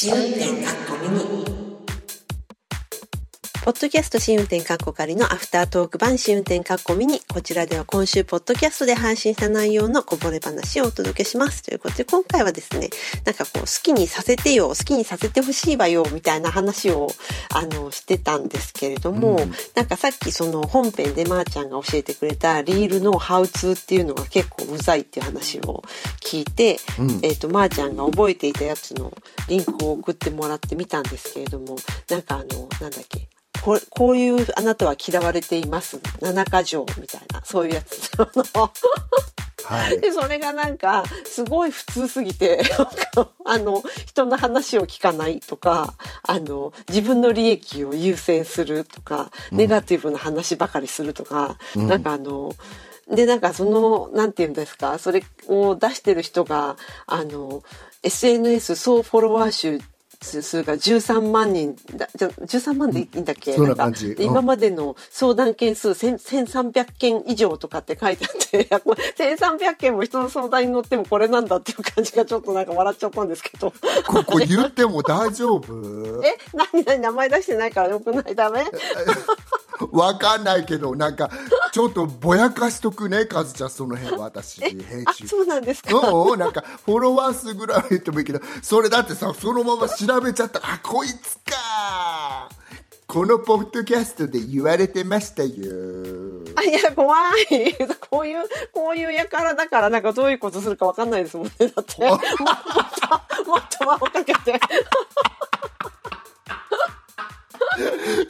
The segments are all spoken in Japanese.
試運転かっこミニポッドキャスト試運転かっこかりのアフタートーク版試運転かっこミニ、こちらでは今週ポッドキャストで配信した内容のこぼれ話をお届けしますということで、今回はですね、なんかこう好きにさせてよ、好きにさせてほしいわよみたいな話をしてたんですけれども、なんかさっきその本編でまーちゃんが教えてくれたリールのハウツーっていうのが結構うざいっていう話を聞いて、まーちゃんが覚えていたやつのリンクを送ってもらってみたんですけれども、なんかなんだっけ、こういうあなたは嫌われています7か条みたいな、そういうやつはい、でそれがなんかすごい普通すぎて人の話を聞かないとか自分の利益を優先するとか、ネガティブな話ばかりするとか、なんかでなんかそのなんていうんですか、それを出してる人がSNS 総フォロワー数が13万人だ、じゃ13万でいいんだっけ、なんか今までの相談件数1300件以上とかって書いてあって1300件も人の相談に乗ってもこれなんだっていう感じがちょっとなんか笑っちゃったんですけどこれ言っても大丈夫え、何名前出してないからよくないダメわかんないけど、なんかちょっとぼやかしとくね、カズちゃん、その辺は私編集。あ、そうなんですか。なんかフォロワー数ぐらい言ってもいいけど、それだってさ、そのまま調べちゃった。あ、こいつか。このポッドキャストで言われてましたよ。あ、いや怖い。こういうやからだから、なんかどういうことするかわかんないですもんね。だってもっと輪をかけて。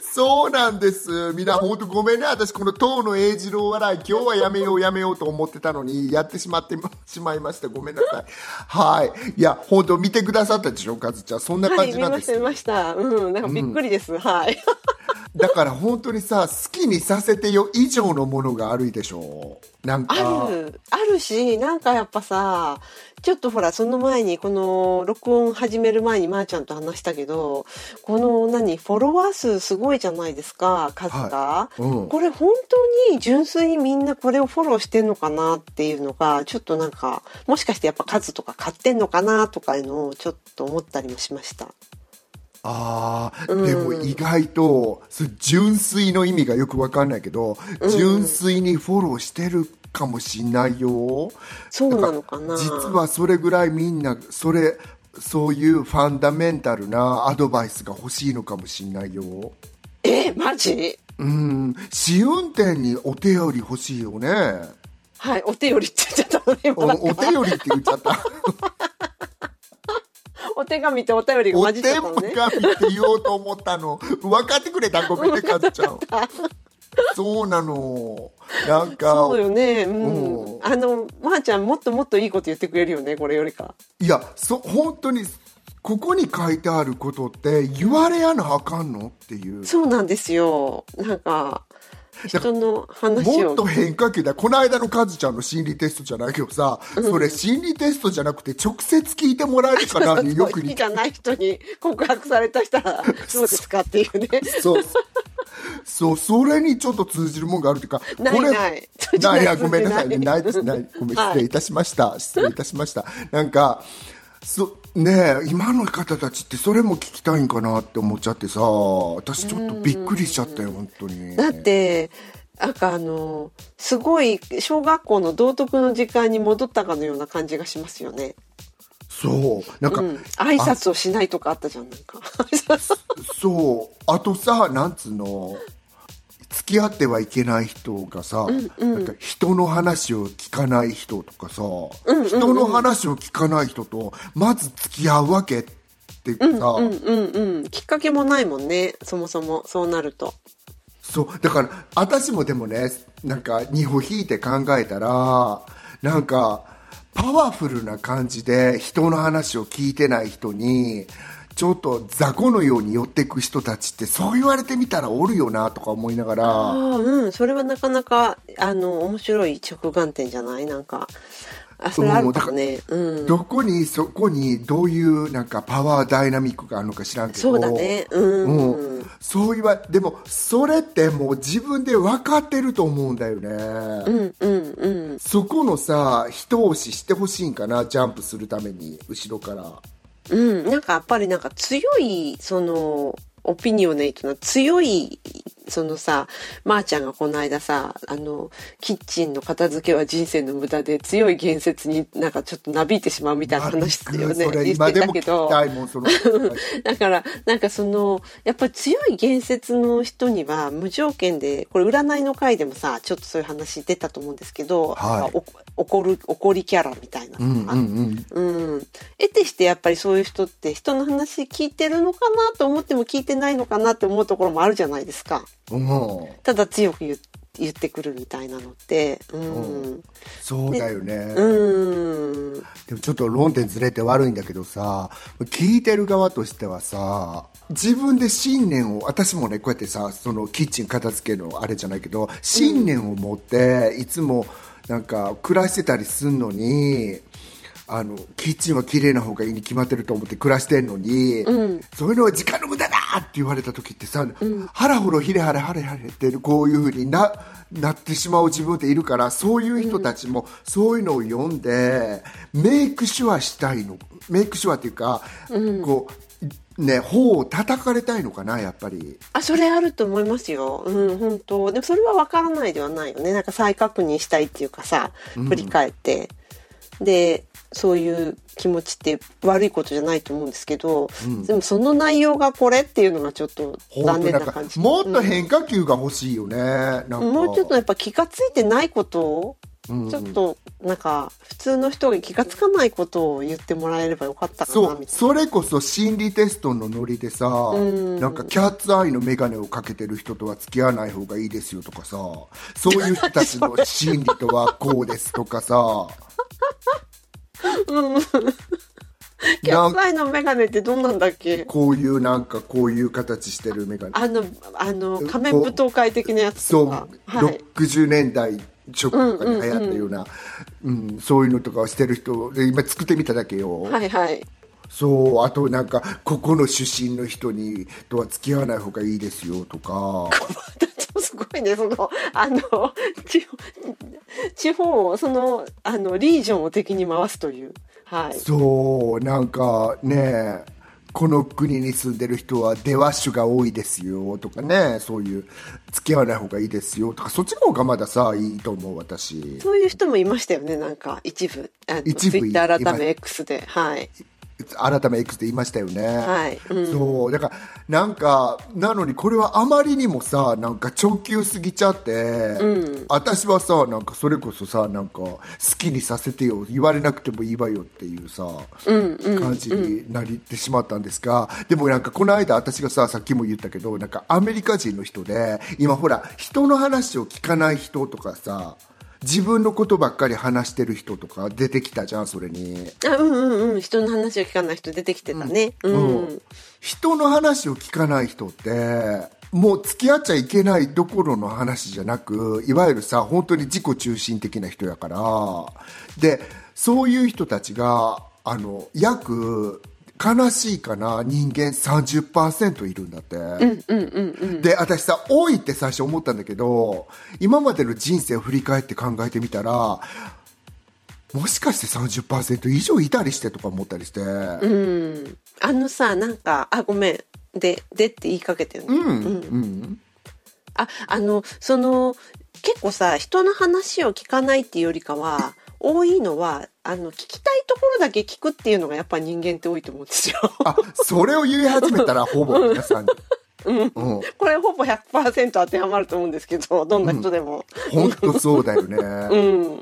そうなんです、みんな本当ごめんね、私この当の英二郎笑い今日はやめようと思ってたのにやってしまいました、ごめんなさい。はい、いや本当見てくださったでしょカズちゃん、そんな感じなんです、はい、見ました、なんかびっくりです、はいだから本当にさ、好きにさせてよ以上のものがあるでしょ、なんかあるし、なんかやっぱさ、ちょっとほらその前にこの録音始める前にまーちゃんと話したけど、このフォロワー数すごいじゃないですか、数が、これ本当に純粋にみんなこれをフォローしてんのかなっていうのが、ちょっとなんかもしかしてやっぱ数とか買ってんのかなとかいうのをちょっと思ったりもしました。あ、でも意外と純粋の意味がよく分かんないけど、純粋にフォローしてるかもしんないよ。そうなのかな。実はそれぐらいみんなそういうファンダメンタルなアドバイスが欲しいのかもしんないよ。マジ？試運転にお手寄り欲しいよね。はい、お手寄りって言っちゃったのね。お手寄りって言っちゃった。お手紙とお便りが混じっちゃったのね。お手紙って言おうと思ったの。分かってくれた、ごめんねカズちゃん。そうなの。なんかそうよね。まーちゃんもっともっといいこと言ってくれるよね、これよりか。いや、本当にここに書いてあることって言われやなあかんのっていう。そうなんですよ。なんか人の話をもっと変化球だ。この間のカズちゃんの心理テストじゃないけどさ、それ心理テストじゃなくて直接聞いてもらえるかなによく似て。好きじゃない人に告白された人はそうですかっていうね。そう。そう、それにちょっと通じるものがあるというか、ない、ごめんなさいね、ないです、ない、ごめん、失礼いたしました。なんかねえ、今の方たちってそれも聞きたいんかなって思っちゃってさ、私ちょっとびっくりしちゃったよ本当に。だってなんかすごい小学校の道徳の時間に戻ったかのような感じがしますよね。そうなんか、挨拶をしないとかあったじゃん、なんかそう、あとさ、なんつの付き合ってはいけない人がさ、なんか人の話を聞かない人とかさ、人の話を聞かない人とまず付き合うわけってさ、きっかけもないもんね、そもそもそうなると。そうだから、私もでもね、なんか二歩引いて考えたら、なんかパワフルな感じで人の話を聞いてない人にちょっと雑魚のように寄ってく人たちって、そう言われてみたらおるよなとか思いながら。それはなかなか面白い着眼点じゃない？なんかそれあるかね。どこにそこにどういうなんかパワーダイナミックがあるのか知らんけど。そうだね。そう言わ、でもそれってもう自分で分かってると思うんだよね。そこのさ、一押ししてほしいんかな、ジャンプするために後ろから。なんかやっぱりなんか強いそのオピニオネイトな強いそのさ、まーちゃんがこの間さ、キッチンの片付けは人生の無駄で強い言説になんかちょっとなびいてしまうみたいな話だよね。それ言ってたけど。今でも聞きたいもん、そのだから、なんかその、やっぱり強い言説の人には無条件で、これ占いの回でもさ、ちょっとそういう話出たと思うんですけど、はい、怒りキャラみたいな。得てしてやっぱりそういう人って人の話聞いてるのかなと思っても聞いてないのかなって思うところもあるじゃないですか。ただ強く言ってくるみたいなのって、そうだよね。でもちょっと論点ずれて悪いんだけどさ、聞いてる側としてはさ、自分で信念を、私もねこうやってさ、そのキッチン片付けのあれじゃないけど信念を持っていつもなんか暮らしてたりするのに、キッチンは綺麗な方がいいに決まってると思って暮らしてんのに、そういうのは時間の無駄だって言われた時ってさ、ハラホロヒレハラハレハレってこういう風に なってしまう自分っているから、そういう人たちもそういうのを読んで、メイクシュアしたいの、メイクシュアっていうか、こうね、頬を叩かれたいのかな、やっぱり。あ、それあると思いますよ。本当。でもそれは分からないではないよね。なんか再確認したいっていうかさ、振り返って、でそういう気持ちって悪いことじゃないと思うんですけど、でもその内容がこれっていうのがちょっと残念な感じ。もっと変化球が欲しいよね。なんかもうちょっとやっぱ気がついてないことを、ちょっとなんか普通の人が気がつかないことを言ってもらえればよかったかなみたいな。それこそ心理テストのノリでさ、なんかキャッツアイのメガネをかけてる人とは付き合わない方がいいですよとかさ、そういう人たちの心理とはこうですとかさキャッツアイのメガネってどんなんだっけ？こういうなんかこういう形してるメガネ、仮面舞踏会的なやつとか、そう、はい、60年代初期とかに流行ったような、そういうのとかをしてる人で、今作ってみただけよ。はいはい。そう、あとなんかここの出身の人にとは付き合わない方がいいですよとかすごいね、その地方をそのリージョンを敵に回すという、はい、そうなんかね、この国に住んでる人は出ワッシュが多いですよとかね、そういう付き合わない方がいいですよとか、そっちの方がまださいいと思う。私そういう人もいましたよね、なんか一部ツイッター改め X で、はい。改め X って言いましたよね、はい。そうだからなんかなのにこれはあまりにもさ、なんか直球すぎちゃって、私はさ、なんかそれこそさ、なんか好きにさせてよ、言われなくてもいいわよっていうさ、感じになってしまったんですが、でもなんかこの間私がさ、さっきも言ったけど、なんかアメリカ人の人で今ほら人の話を聞かない人とかさ、自分のことばっかり話してる人とか出てきたじゃん、それに。人の話を聞かない人出てきてたね。人の話を聞かない人ってもう付き合っちゃいけないどころの話じゃなく、いわゆるさ本当に自己中心的な人やから。でそういう人たちが約悲しいかな、人間 30% いるんだって、で私さ多いって最初思ったんだけど、今までの人生を振り返って考えてみたら、もしかして 30% 以上いたりしてとか思ったりして、さなんかごめんでって言いかけてるの、その結構さ人の話を聞かないっていうよりかは多いのは聞きたいところだけ聞くっていうのがやっぱり人間って多いと思うんですよ。あ、それを言い始めたらほぼ皆さんにこれほぼ 100% 当てはまると思うんですけど、どんな人でも、本当そうだよね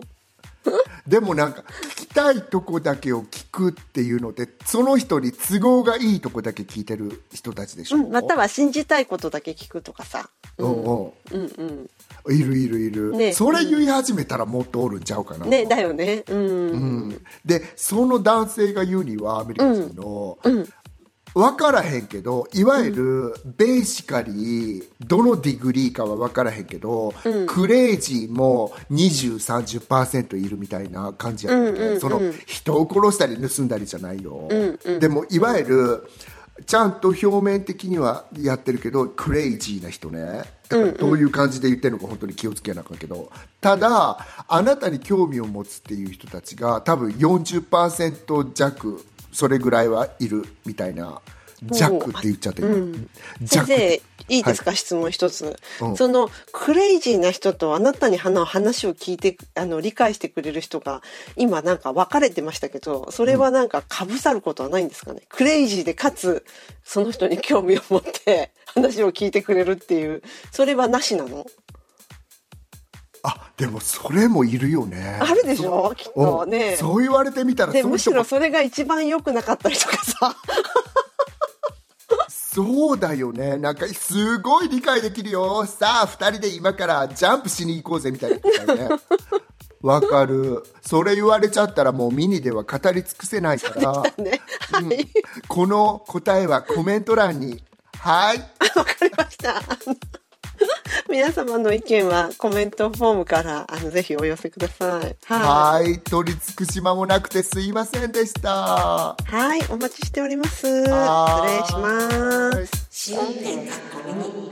でもなんか聞きたいとこだけを聞くっていうので、その人に都合がいいとこだけ聞いてる人たちでしょ、または信じたいことだけ聞くとかさ、いるいるいる、ね、それ言い始めたらもっとおるんちゃうかな、ね、だよね、でその男性が言うには、アメリカ人の、分からへんけど、いわゆるベーシカリーどのディグリーかは分からへんけど、クレイジーも 20-30% いるみたいな感じやったね。その人を殺したり盗んだりじゃないよ、でもいわゆるちゃんと表面的にはやってるけどクレイジーな人ね。だからどういう感じで言ってるのか本当に気をつけなきゃいけないけど、ただあなたに興味を持つっていう人たちが多分 40% 弱それぐらいはいるみたいな、弱って言っちゃってる、うん、先生いいですか、はい、質問一つ、うん、そのクレイジーな人とあなたに話を聞いて理解してくれる人が今なんか分かれてましたけど、それはなんか被さることはないんですかね、うん、クレイジーでかつその人に興味を持って話を聞いてくれるっていう、それはなしなの？あ、でもそれもいるよね。あるでしょきっとね。そう言われてみたら、でむしろそれが一番良くなかったりとかさそうだよね、なんかすごい理解できるよ、さあ2人で今からジャンプしに行こうぜみたいなねわかる、それ言われちゃったらもうミニでは語り尽くせないから、ね、はい、うん、この答えはコメント欄に、はいわかりました皆様の意見はコメントフォームからぜひお寄せください。はい、はい、取り尽くし間もなくてすいませんでした。はい、お待ちしております。失礼します。新年がこれに